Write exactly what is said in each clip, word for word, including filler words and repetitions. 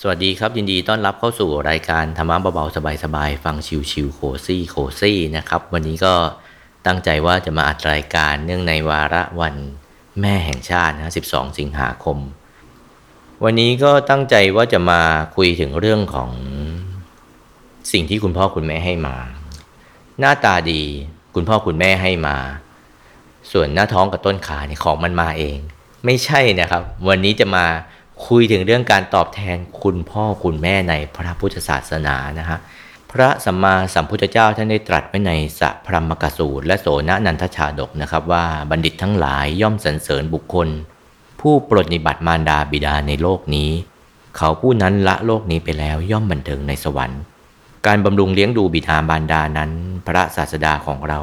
สวัสดีครับยินดีต้อนรับเข้าสู่รายการธรรมะเบาๆสบายๆฟังชิวๆโคซี่โคซี่นะครับวันนี้ก็ตั้งใจว่าจะมาอัดรายการเนื่องในวาระวันแม่แห่งชาตินะสิบสองสิงหาคมวันนี้ก็ตั้งใจว่าจะมาคุยถึงเรื่องของสิ่งที่คุณพ่อคุณแม่ให้มาหน้าตาดีคุณพ่อคุณแม่ให้มาส่วนหน้าท้องกับต้นขาเนี่ยของมันมาเองไม่ใช่นะครับวันนี้จะมาคุยถึงเรื่องการตอบแทนคุณพ่อคุณแม่ในพระพุทธศาสนานะฮะพระสัมมาสัมพุทธเจ้าท่านได้ตรัสไว้ในสัพพรมกสูตรและโสณนันทชาดกนะครับว่าบัณฑิตทั้งหลายย่อมสรรเสริญบุคคลผู้ปรนนิบัติมารดาบิดาในโลกนี้เขาผู้นั้นละโลกนี้ไปแล้วย่อมบันเทิงในสวรรค์การบำรุงเลี้ยงดูบิดามารดานั้นพระศาสดาของเรา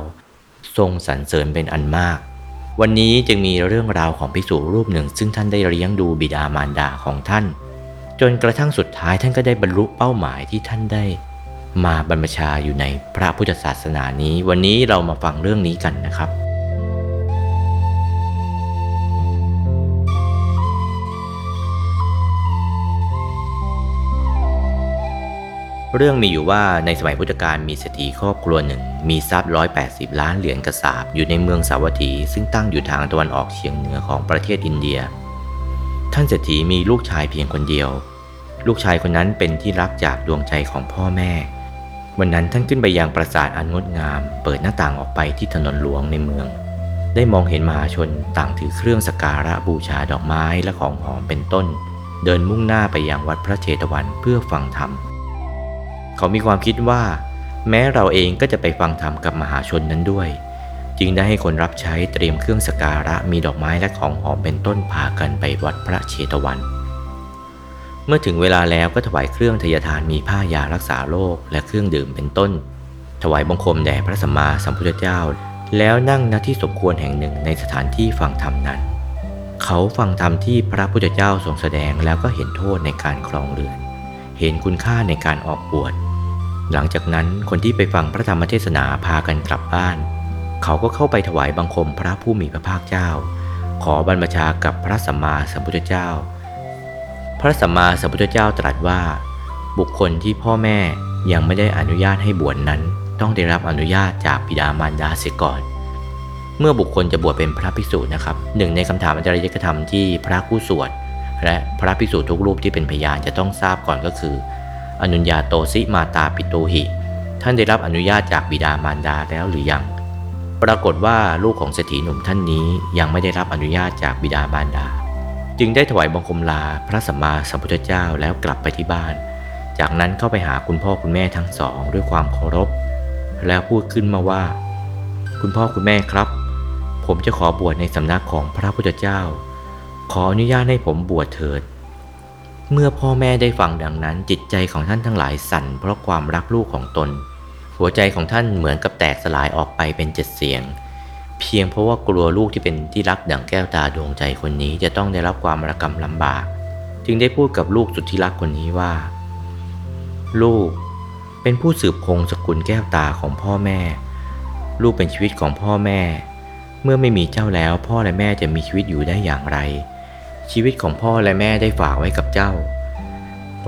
ทรงสรรเสริญเป็นอันมากวันนี้จึงมีเรื่องราวของภิกษุรูปหนึ่งซึ่งท่านได้เลี้ยงดูบิดามารดาของท่านจนกระทั่งสุดท้ายท่านก็ได้บรรลุเป้าหมายที่ท่านได้มาบรรพชาอยู่ในพระพุทธศาสนานี้วันนี้เรามาฟังเรื่องนี้กันนะครับเรื่องมีอยู่ว่าในสมัยพุทธกาลมีเศรษฐีครอบครัวหนึ่งมีทรัพย์หนึ่งร้อยแปดสิบล้านเหรียญกะสาบอยู่ในเมืองสาวัตถีซึ่งตั้งอยู่ทางตะวันออกเฉียงเหนือของประเทศอินเดียท่านเศรษฐีมีลูกชายเพียงคนเดียวลูกชายคนนั้นเป็นที่รักจากดวงใจของพ่อแม่วันนั้นท่านขึ้นไปยังปราสาทอันงดงามเปิดหน้าต่างออกไปที่ถนนหลวงในเมืองได้มองเห็นมหาชนต่างถือเครื่องสักการะบูชาดอกไม้และของหอมเป็นต้นเดินมุ่งหน้าไปยังวัดพระเชตวันเพื่อฟังธรรมเขามีความคิดว่าแม้เราเองก็จะไปฟังธรรมกับมหาชนนั้นด้วยจึงได้ให้คนรับใช้เตรียมเครื่องสักการะมีดอกไม้และของหอมเป็นต้นพากันไปวัดพระเชตวันเมื่อถึงเวลาแล้วก็ถวายเครื่องทยทานมีผ้ายารักษาโรคและเครื่องดื่มเป็นต้นถวายบังคมแด่พระสัมมาสัมพุทธเจ้าแล้วนั่งณที่สมควรแห่งหนึ่งในสถานที่ฟังธรรมนั้นเขาฟังธรรมที่พระพุทธเจ้าทรงแสดงแล้วก็เห็นโทษในการครองเรือนเห็นคุณค่าในการออกบวชหลังจากนั้นคนที่ไปฟังพระธรรมเทศนาพากันกลับบ้านเขาก็เข้าไปถวายบังคมพระผู้มีพระภาคเจ้าขอบรรพชากับพระสัมมาสัมพุทธเจ้าพระสัมมาสัมพุทธเจ้าตรัสว่าบุคคลที่พ่อแม่ยังไม่ได้อนุญาตให้บวช นั้นต้องได้รับอนุญาตจากบิดามารดาเสียก่อนเมื่อบุคคลจะบวชเป็นพระภิกษุนะครับหนึ่งในคำถามอาจารยธรรมที่พระผู้สวดและพระภิกษุทุกรูปที่เป็นพยานจะต้องทราบก่อนก็คืออนุญญาโตสิมาตาปิโตหิท่านได้รับอนุญาตจากบิดามารดาแล้วหรือยังปรากฏว่าลูกของเศรษฐีหนุ่มท่านนี้ยังไม่ได้รับอนุญาตจากบิดามารดาจึงได้ถวายบังคมลาพระสัมมาสัมพุทธเจ้าแล้วกลับไปที่บ้านจากนั้นเข้าไปหาคุณพ่อคุณแม่ทั้งสองด้วยความเคารพแล้วพูดขึ้นมาว่าคุณพ่อคุณแม่ครับผมจะขอบวชในสำนักของพระพุทธเจ้าขออนุญาตให้ผมบวชเถิดเมื่อพ่อแม่ได้ฟังดังนั้นจิตใจของท่านทั้งหลายสั่นเพราะความรักลูกของตนหัวใจของท่านเหมือนกับแตกสลายออกไปเป็นเจ็ดเสียงเพียงเพราะว่ากลัวลูกที่เป็นที่รักดั่งแก้วตาดวงใจคนนี้จะต้องได้รับความระกำลำบากจึงได้พูดกับลูกสุดที่รักคนนี้ว่าลูกเป็นผู้สืบคงสกุลแก้วตาของพ่อแม่ลูกเป็นชีวิตของพ่อแม่เมื่อไม่มีเจ้าแล้วพ่อและแม่จะมีชีวิตอยู่ได้อย่างไรชีวิตของพ่อและแม่ได้ฝากไว้กับเจ้า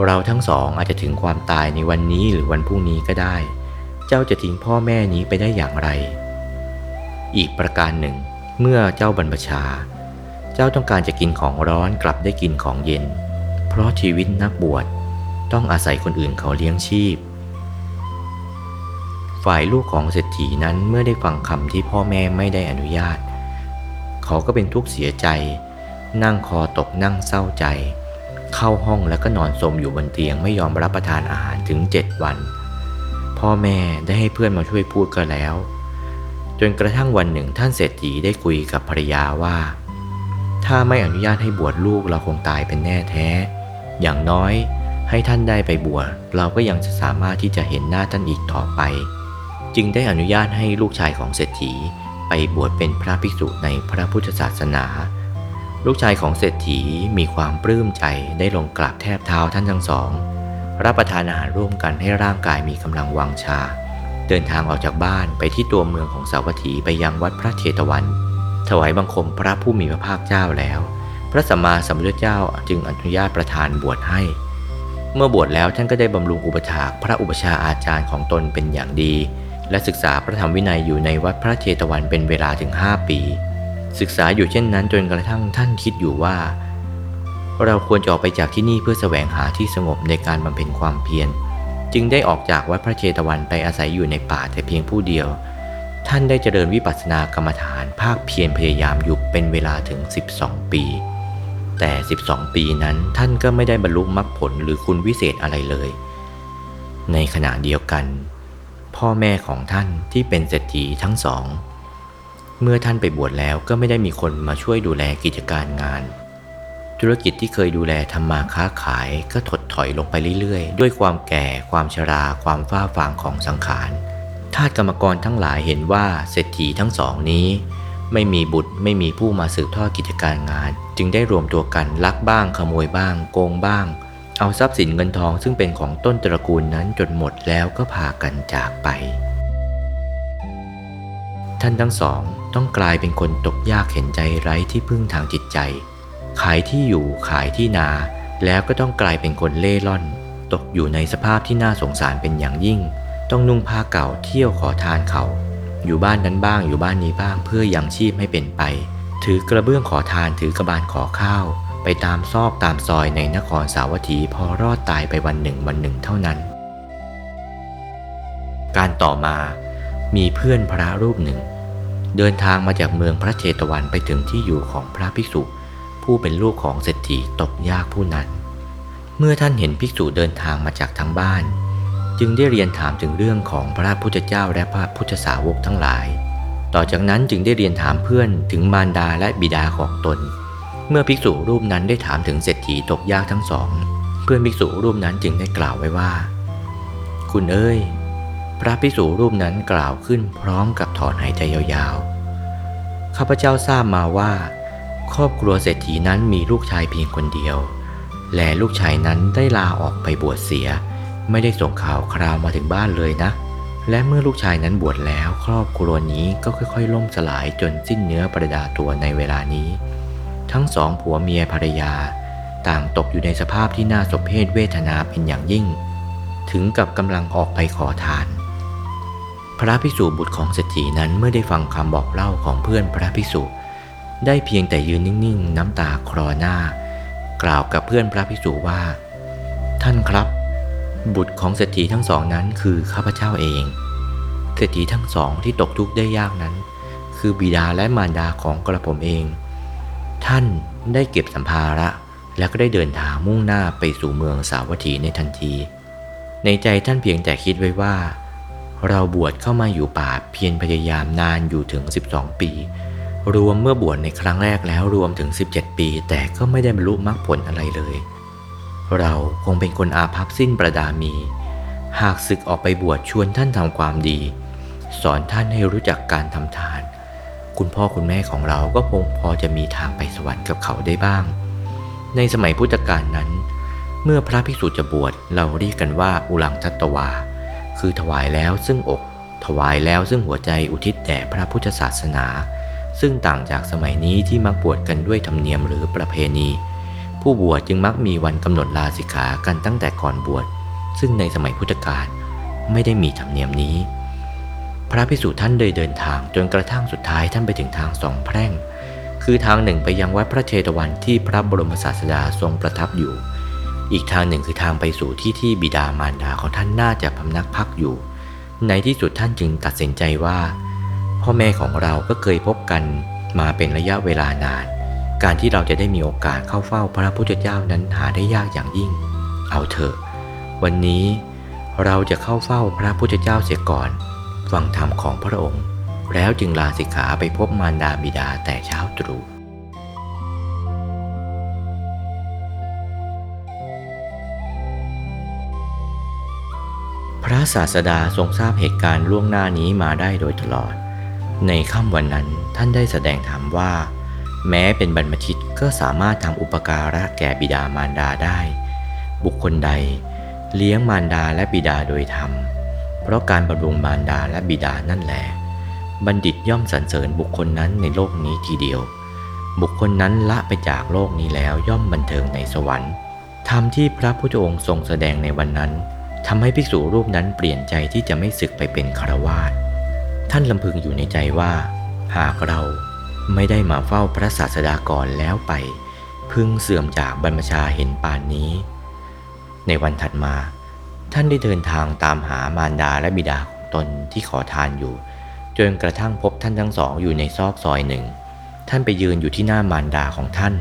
เราทั้งสองอาจจะถึงความตายในวันนี้หรือวันพรุ่งนี้ก็ได้เจ้าจะทิ้งพ่อแม่นี้ไปได้อย่างไรอีกประการหนึ่งเมื่อเจ้าบรรพชาเจ้าต้องการจะกินของร้อนกลับได้กินของเย็นเพราะชีวิตนักบวชต้องอาศัยคนอื่นเขาเลี้ยงชีพฝ่ายลูกของเศรษฐีนั้นเมื่อได้ฟังคำที่พ่อแม่ไม่ได้อนุญาตเขาก็เป็นทุกข์เสียใจนั่งคอตกนั่งเศร้าใจเข้าห้องแล้วก็นอนสมอยู่บนเตียงไม่ยอมรับประทานอาหารถึงเจ็ดวันพ่อแม่ได้ให้เพื่อนมาช่วยพูดก็แล้วจนกระทั่งวันหนึ่งท่านเศรษฐีได้คุยกับภรรยาว่าถ้าไม่อนุญาตให้บวชลูกเราคงตายเป็นแน่แท้อย่างน้อยให้ท่านได้ไปบวชเราก็ยังจะสามารถที่จะเห็นหน้าท่านอีกต่อไปจึงได้อนุญาตให้ลูกชายของเศรษฐีไปบวชเป็นพระภิกษุในพระพุทธศาสนาลูกชายของเศรษฐีมีความปลื้มใจได้ลงกราบแทบเท้าท่านทั้งสองรับประทานอาหารร่วมกันให้ร่างกายมีกำลังวังชาเดินทางออกจากบ้านไปที่ตัวเมืองของสาวัตถีไปยังวัดพระเชตวันถวายบังคมพระผู้มีพระภาคเจ้าแล้วพระสัมมาสัมพุทธเจ้าจึงอนุญาตประทานบวชให้ เมื่อบวชแล้วท่านก็ได้บำรุงอุปถากพระอุปชาอาจารย์ของตนเป็นอย่างดีและศึกษาพระธรรมวินัยอยู่ในวัดพระเชตวันเป็นเวลาถึงห้าปีศึกษาอยู่เช่นนั้นจนกระทั่งท่านคิดอยู่ว่าเราควรจะออกไปจากที่นี่เพื่อแสวงหาที่สงบในการบำเพ็ญความเพียรจึงได้ออกจากวัดพระเชตวันไปอาศัยอยู่ในป่าแต่เพียงผู้เดียวท่านได้เจริญวิปัสสนากรรมฐานภาคเพียรพยายามอยู่เป็นเวลาถึงสิบสองปีแต่สิบสองปีนั้นท่านก็ไม่ได้บรรลุมรรคผลหรือคุณวิเศษอะไรเลยในขณะเดียวกันพ่อแม่ของท่านที่เป็นเศรษฐีทั้งสองเมื่อท่านไปบวชแล้วก็ไม่ได้มีคนมาช่วยดูแลกิจการงานธุรกิจที่เคยดูแลทำมาค้าขายก็ถดถอยลงไปเรื่อยๆด้วยความแก่ความชราความฟ้าฟางของสังขารทาสกรรมกรทั้งหลายเห็นว่าเศรษฐีทั้งสองนี้ไม่มีบุตรไม่มีผู้มาสืบทอดกิจการงานจึงได้รวมตัวกันลักบ้างขโมยบ้างโกงบ้างเอาทรัพย์สินเงินทองซึ่งเป็นของต้นตระกูลนั้นจนหมดแล้วก็พากันจากไปท่านทั้งสองต้องกลายเป็นคนตกยากเห็นใจไร้ที่พึ่งทางจิตใจขายที่อยู่ขายที่นาแล้วก็ต้องกลายเป็นคนเล่ร่อนตกอยู่ในสภาพที่น่าสงสารเป็นอย่างยิ่งต้องนุ่งผ้าเก่าเที่ยวขอทานเขาอยู่บ้านนั้นบ้างอยู่บ้านนี้บ้างเพื่อยังชีพให้เป็นไปถือกระเบื้องขอทานถือกระบาลขอข้าวไปตามซอกตามซอยในนครสาวัตถีพอรอดตายไปวันหนึ่งวันหนึ่งเท่านั้นการต่อมามีเพื่อนพระรูปหนึ่งเดินทางมาจากเมืองพระเชตวันไปถึงที่อยู่ของพระภิกษุผู้เป็นลูกของเศรษฐีตกยากผู้นั้นเมื่อท่านเห็นภิกษุเดินทางมาจากทางบ้านจึงได้เรียนถามถึงเรื่องของพระพุทธเจ้าและพระพุทธสาวกทั้งหลายต่อจากนั้นจึงได้เรียนถามเพื่อนถึงมารดาและบิดาของตนเมื่อภิกษุรูปนั้นได้ถามถึงเศรษฐีตกยากทั้งสองเพื่อนภิกษุรูปนั้นจึงได้กล่าวไว้ว่าคุณเอ้ยพระภิกษุรูปนั้นกล่าวขึ้นพร้อมกับถอนหายใจยาวๆข้าพเจ้าทราบมาว่าครอบครัวเศรษฐีนั้นมีลูกชายเพียงคนเดียวและลูกชายนั้นได้ลาออกไปบวชเสียไม่ได้ส่งข่าวคราวมาถึงบ้านเลยนะและเมื่อลูกชายนั้นบวชแล้วครอบครัวนี้ก็ค่อยๆล่มสลายจนสิ้นเนื้อประดาตัวในเวลานี้ทั้งสองผัวเมียภรรยาต่างตกอยู่ในสภาพที่น่าสมเพชเวทนาเป็นอย่างยิ่งถึงกับกำลังออกไปขอทานพระภิกษุบุตรของเศรษฐีนั้นเมื่อได้ฟังคำบอกเล่าของเพื่อนพระภิกษุได้เพียงแต่ยืนนิ่งๆน้ำตาคลอหน้ากล่าวกับเพื่อนพระภิกษุว่าท่านครับบุตรของเศรษฐีทั้งสองนั้นคือข้าพเจ้าเองเศรษฐีทั้งสองที่ตกทุกข์ได้ยากนั้นคือบิดาและมารดาของกระผมเองท่านได้เก็บสัมภาระแล้วก็ได้เดินทางมุ่งหน้าไปสู่เมืองสาวัตถีในทันทีในใจท่านเพียงแต่คิดไว้ว่าเราบวชเข้ามาอยู่ป่าเพียรพยายามนานอยู่ถึงสิบสองปีรวมเมื่อบวชในครั้งแรกแล้วรวมถึงสิบเจ็ดปีแต่ก็ไม่ได้บรรลุมรรคผลอะไรเลยเราคงเป็นคนอาภัพสิ้นประดามีหากศึกออกไปบวชชวนท่านทำความดีสอนท่านให้รู้จักการทำทานคุณพ่อคุณแม่ของเราก็คงพอจะมีทางไปสวรรค์กับเขาได้บ้างในสมัยพุทธกาลนั้นเมื่อพระภิกษุจะบวชเราเรียกกันว่าอุลังทัตตวาคือถวายแล้วซึ่งอกถวายแล้วซึ่งหัวใจอุทิศแด่พระพุทธศาสนาซึ่งต่างจากสมัยนี้ที่มักบวชกันด้วยธรรมเนียมหรือประเพณีผู้บวชจึงมักมีวันกำหนดลาสิกขากันตั้งแต่ก่อนบวชซึ่งในสมัยพุทธกาลไม่ได้มีธรรมเนียมนี้พระภิกษุท่านเลยเดินทางจนกระทั่งสุดท้ายท่านไปถึงทางสองแพร่งคือทางหนึ่งไปยังวัดพระเชตวันที่พระบรมศาสดาทรงประทับอยู่อีกทางหนึ่งคือทางไปสู่ที่ที่บิดามารดาของท่านน่าจะพำนักพักอยู่ในที่สุดท่านจึงตัดสินใจว่าพ่อแม่ของเราก็เคยพบกันมาเป็นระยะเวลานานการที่เราจะได้มีโอกาสเข้าเฝ้าพระพุทธเจ้านั้นหาได้ยากอย่างยิ่งเอาเถอะวันนี้เราจะเข้าเฝ้าพระพุทธเจ้าเสียก่อนฟังธรรมของพระองค์แล้วจึงลาสิกขาไปพบมารดาบิดาแต่เช้าตรู่พระศาสดาทรงทราบเหตุการณ์ล่วงหน้านี้มาได้โดยตลอดในค่ำวันนั้นท่านได้แสดงธรรมว่าแม้เป็นบรรพชิตก็สามารถทำอุปการะแก่บิดามารดาได้บุคคลใดเลี้ยงมารดาและบิดาโดยธรรมเพราะการบำรุงมารดาและบิดานั่นแหละบัณฑิตย่อมสรรเสริญบุคคลนั้นในโลกนี้ทีเดียวบุคคลนั้นละไปจากโลกนี้แล้วย่อมบันเทิงในสวรรค์ ธรรมที่พระพุทธองค์ทรงแสดงในวันนั้นทำให้ภิกษุรูปนั้นเปลี่ยนใจที่จะไม่สึกไปเป็นฆราวาสท่านลำพึงอยู่ในใจว่าหากเราไม่ได้มาเฝ้าพระศาสดาก่อนแล้วไปพึงเสื่อมจากบรรพชาเห็นป่านนี้ในวันถัดมาท่านได้เดินทางตามหามารดาและบิดาของตนที่ขอทานอยู่จนกระทั่งพบท่านทั้งสองอยู่ในซอกซอยหนึ่งท่านไปยืนอยู่ที่หน้ามารดาของท่าน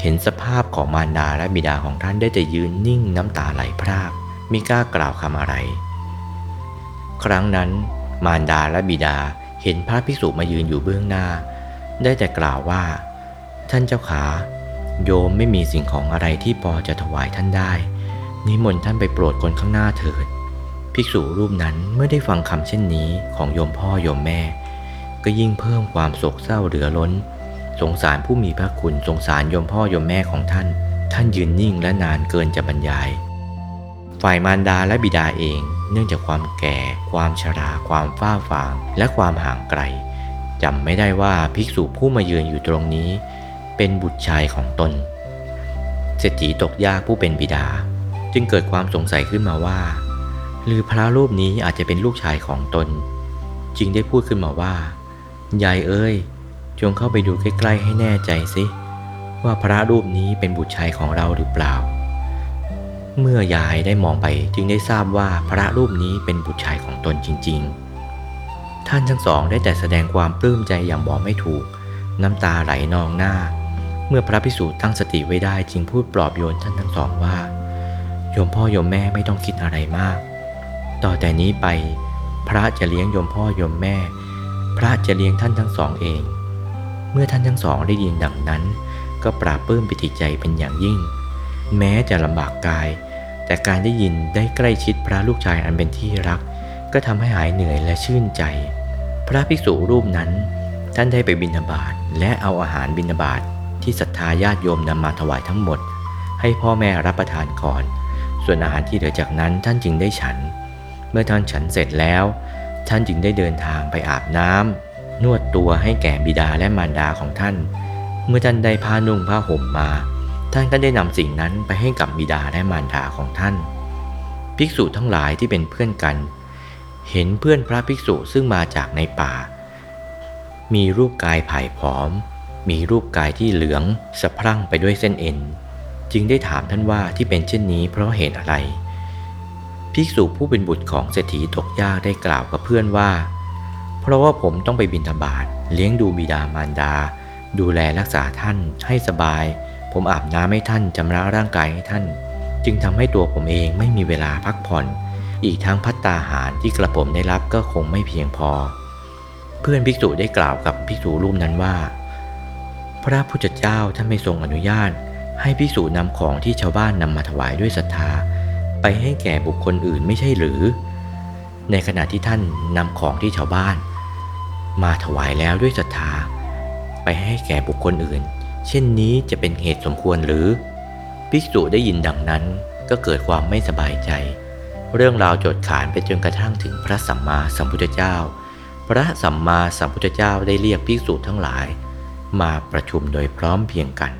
เห็นสภาพของมารดาและบิดาของท่านได้แต่ยืนนิ่งน้ำตาไหลพรากมิกล้ากล่าวคำอะไรครั้งนั้นมารดาและบิดาเห็นพระภิกษุมายืนอยู่เบื้องหน้าได้แต่กล่าวว่าท่านเจ้าขาโยมไม่มีสิ่งของอะไรที่พอจะถวายท่านได้นิมนต์ท่านไปโปรดคนข้างหน้าเถิดภิกษุรูปนั้นเมื่อได้ฟังคำเช่นนี้ของโยมพ่อโยมแม่ก็ยิ่งเพิ่มความโศกเศร้าเหลือล้นสงสารผู้มีพระคุณสงสารโยมพ่อโยมแม่ของท่านท่านยืนนิ่งและนานเกินจะบรรยายฝ่ายมารดาและบิดาเองเนื่องจากความแก่ความชราความฟ้าฟางและความห่างไกลจำไม่ได้ว่าภิกษุผู้มายืนอยู่ตรงนี้เป็นบุตรชายของตนเศรษฐีตกยากผู้เป็นบิดาจึงเกิดความสงสัยขึ้นมาว่าหรือพระรูปนี้อาจจะเป็นลูกชายของตนจึงได้พูดขึ้นมาว่ายายเอ้ยจงเข้าไปดูใกล้ๆให้แน่ใจสิว่าพระรูปนี้เป็นบุตรชายของเราหรือเปล่าเมื่อยายได้มองไปจึงได้ทราบว่าพระรูปนี้เป็นบุตรชายของตนจริงๆท่านทั้งสองได้แต่แสดงความปลื้มใจอย่างบอกไม่ถูกน้ำตาไหลนองหน้าเมื่อพระภิกษุตั้งสติไว้ได้จึงพูดปลอบโยนท่านทั้งสองว่าโยมพ่อโยมแม่ไม่ต้องคิดอะไรมากต่อแต่นี้ไปพระจะเลี้ยงโยมพ่อโยมแม่พระจะเลี้ยงท่านทั้งสองเองเมื่อท่านทั้งสองได้ยินดังนั้นก็ปราบปลื้มปิติใจเป็นอย่างยิ่งแม้จะลำบากกายแต่การได้ยินได้ใกล้ชิดพระลูกชายอันเป็นที่รักก็ทำให้หายเหนื่อยและชื่นใจพระภิกษุรูปนั้นท่านได้ไปบิณฑบาตและเอาอาหารบิณฑบาตที่ศรัทธาญาติโยมนำมาถวายทั้งหมดให้พ่อแม่รับประทานก่อนส่วนอาหารที่เหลือจากนั้นท่านจึงได้ฉันเมื่อท่านฉันเสร็จแล้วท่านจึงได้เดินทางไปอาบน้ำนวดตัวให้แก่บิดาและมารดาของท่านเมื่อท่านได้ผ้านุ่งผ้าห่มมาท่านก็ได้นำสิ่งนั้นไปให้กับบิดาและมารดาของท่านภิกษุทั้งหลายที่เป็นเพื่อนกันเห็นเพื่อนพระภิกษุซึ่งมาจากในป่ามีรูปกายผ่ายผอมมีรูปกายที่เหลืองสะพรั่งไปด้วยเส้นเอ็นจึงได้ถามท่านว่าที่เป็นเช่นนี้เพราะเหตุอะไรภิกษุผู้เป็นบุตรของเศรษฐีตกยากได้กล่าวกับเพื่อนว่าเพราะว่าผมต้องไปบิณฑบาตเลี้ยงดูบิดามารดาดูแลรักษาท่านให้สบายผมอาบน้ำให้ท่านชำระร่างกายให้ท่านจึงทำให้ตัวผมเองไม่มีเวลาพักผ่อนอีกทั้งภัตตาหารที่กระผมได้รับก็คงไม่เพียงพอเพื่อนภิกษุได้กล่าวกับภิกษุรูปนั้นว่าพระพุทธเจ้าท่านไม่ทรงอนุญาตให้ภิกษุนำของที่ชาวบ้านนำมาถวายด้วยศรัทธาไปให้แก่บุคคลอื่นไม่ใช่หรือในขณะที่ท่านนำของที่ชาวบ้านมาถวายแล้วด้วยศรัทธาไปให้แก่บุคคลอื่นเช่นนี้จะเป็นเหตุสมควรหรือภิกษุได้ยินดังนั้นก็เกิดความไม่สบายใจเรื่องราวโจทย์ขานไปจนกระทั่งถึงพระสัมมาสัมพุทธเจ้าพระสัมมาสัมพุทธเจ้าได้เรียกภิกษุทั้งหลายมาประชุมโดยพร้อมเพรียงกัน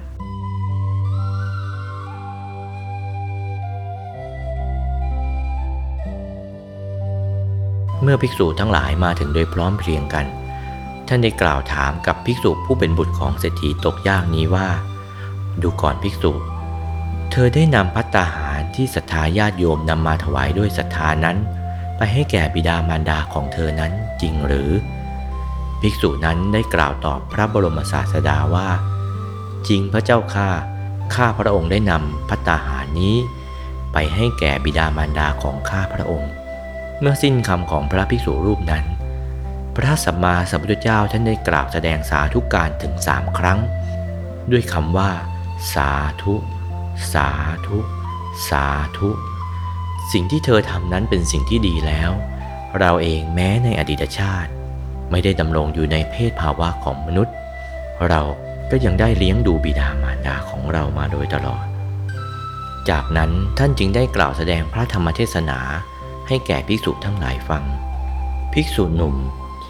เมื่อภิกษุทั้งหลายมาถึงโดยพร้อมเพรียงกันท่านได้กล่าวถามกับภิกษุผู้เป็นบุตรของเศรษฐีตกยากนี้ว่าดูก่อนภิกษุเธอได้นำภัตตาหารที่ศรัทธาญาติโยมนำมาถวายด้วยศรัทธานั้นไปให้แก่บิดามารดาของเธอนั้นจริงหรือภิกษุนั้นได้กล่าวตอบพระบรมศาสดาว่าจริงพระเจ้าข้าข้าพระองค์ได้นำภัตตาหารนี้ไปให้แก่บิดามารดาของข้าพระองค์เมื่อสิ้นคำของพระภิกษุรูปนั้นพระสัมมาสัมพุทธเจ้าท่านได้กล่าวแสดงสาธุการถึงสามครั้งด้วยคำว่าสาธุสาธุสาธุสิ่งที่เธอทำนั้นเป็นสิ่งที่ดีแล้วเราเองแม้ในอดีตชาติไม่ได้ดำรงอยู่ในเพศภาวะของมนุษย์เราก็ยังได้เลี้ยงดูบิดามารดาของเรามาโดยตลอดจากนั้นท่านจึงได้กล่าวแสดงพระธรรมเทศนาให้แก่ภิกษุทั้งหลายฟังภิกษุหนุ่ม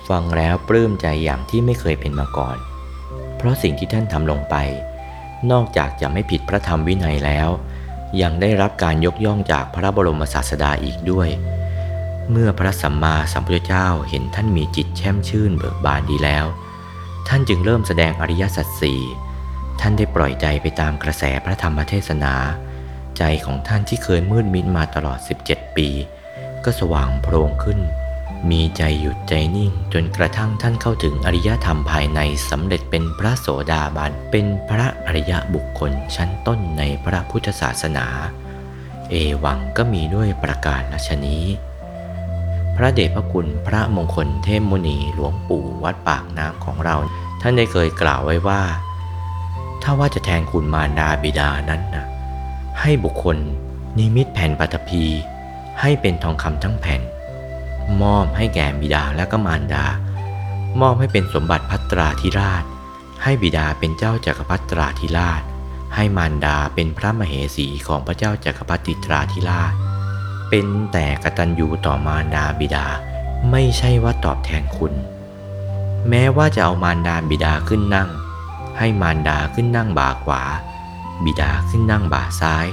ฟังแล้วปลื้มใจอย่างที่ไม่เคยเป็นมาก่อนเพราะสิ่งที่ท่านทำลงไปนอกจากจะไม่ผิดพระธรรมวินัยแล้ว ยังได้รับการยกย่องจากพระบรมศาสดาอีกด้วยเมื่อพระสัมมาสัมพุทธเจ้าเห็นท่านมีจิตแช่มชื่นเบิกบานดีแล้วท่านจึงเริ่มแสดงอริยสัจสี่ท่านได้ปล่อยใจไปตามกระแสพระธรรมเทศนาใจของท่านที่เคยมืดมิดมาตลอดสิบเจ็ดปีก็สว่างโพลงขึ้นมีใจหยุดใจนิ่งจนกระทั่งท่านเข้าถึงอริยธรรมภายในสำเร็จเป็นพระโสดาบันเป็นพระอริยบุคคลชั้นต้นในพระพุทธศาสนาเอวังก็มีด้วยประการฉะนี้พระเดชพระคุณพระมงคลเทพมุนีหลวงปู่วัดปากน้ำของเราท่านได้เคยกล่าวไว้ว่าถ้าว่าจะแทนคุณมารดาบิดานั้นนะให้บุคคลนิมิตแผ่นปฐพีให้เป็นทองคำทั้งแผ่นมอบให้แก่บิดาและก็มารดามอบให้เป็นสมบัติภัตราธิราชให้บิดาเป็นเจ้าจักรพรรดิราธิราชให้มารดาเป็นพระมเหสีของพระเจ้าจักรพรรดิราธิราชเป็นแต่กตัญญูต่อมารดาบิดาไม่ใช่ว่าตอบแทนคุณแม้ว่าจะเอามารดาบิดาขึ้นนั่งให้มารดาขึ้นนั่งบ่าขวาบิดาขึ้นนั่งบ่าซ้าย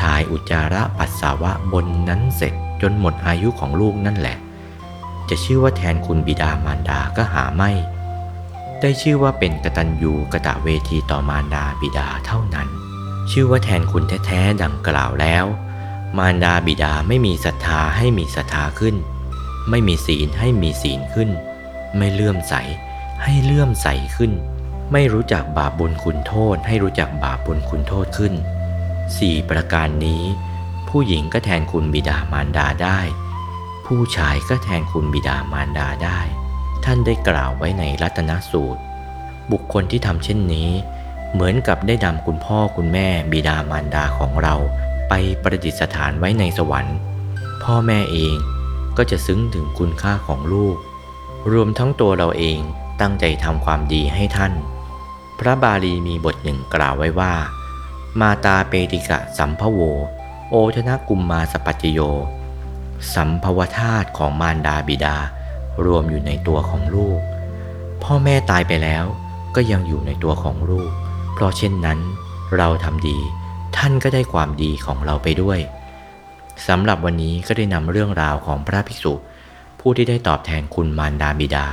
ถ่ายอุจจาระปัสสาวะบนนั้นเสร็จจนหมดอายุของลูกนั่นแหละจะชื่อว่าแทนคุณบิดามารดาก็หาไม่ได้ชื่อว่าเป็นกตัญญูกตเวทีต่อมารดาบิดาเท่านั้นชื่อว่าแทนคุณแท้ๆดังกล่าวแล้วมารดาบิดาไม่มีศรัทธาให้มีศรัทธาขึ้นไม่มีศีลให้มีศีลขึ้นไม่เลื่อมใสให้เลื่อมใสขึ้นไม่รู้จักบาปบุญคุณโทษให้รู้จักบาปบุญคุณโทษขึ้นสี่ประการนี้ผู้หญิงก็แทนคุณบิดามารดาได้ผู้ชายก็แทนคุณบิดามารดาได้ท่านได้กล่าวไว้ในรัตนสูตรบุคคลที่ทำเช่นนี้เหมือนกับได้นำคุณพ่อคุณแม่บิดามารดาของเราไปประดิษฐานไว้ในสวรรค์พ่อแม่เองก็จะซึ้งถึงคุณค่าของลูกรวมทั้งตัวเราเองตั้งใจทำความดีให้ท่านพระบาลีมีบทหนึ่งกล่าวไว้ว่ามาตาเปติกะสัมภโวโอชนะกุมมาสปัจจโยสัมภวธาตุของมารดาบิดารวมอยู่ในตัวของลูกพ่อแม่ตายไปแล้วก็ยังอยู่ในตัวของลูกเพราะเช่นนั้นเราทำดีท่านก็ได้ความดีของเราไปด้วยสำหรับวันนี้ก็ได้นำเรื่องราวของพระภิกษุผู้ที่ได้ตอบแทนคุณมารดาบิดา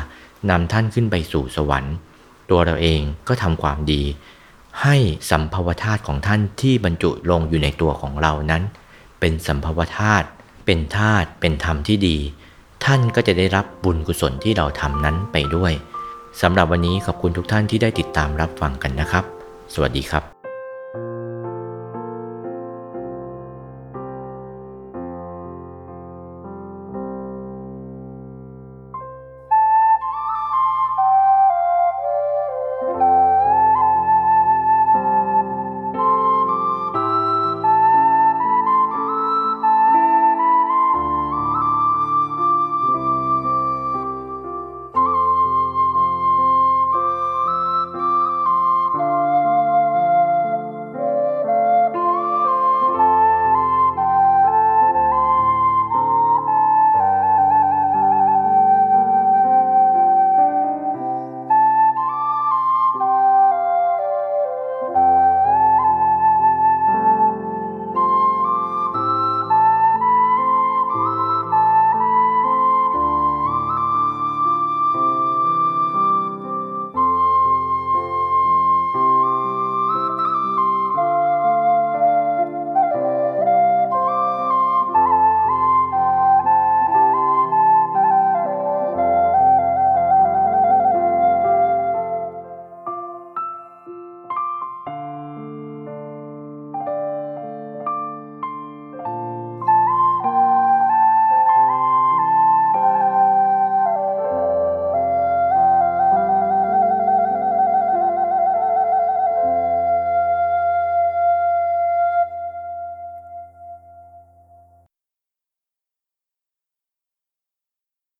นำท่านขึ้นไปสู่สวรรค์ตัวเราเองก็ทำความดีให้สัมภวธาตุของท่านที่บรรจุลงอยู่ในตัวของเรานั้นเป็นสัมภวธาตุเป็นธาตุเป็นธรรมที่ดีท่านก็จะได้รับบุญกุศลที่เราทำนั้นไปด้วยสำหรับวันนี้ขอบคุณทุกท่านที่ได้ติดตามรับฟังกันนะครับสวัสดีครับ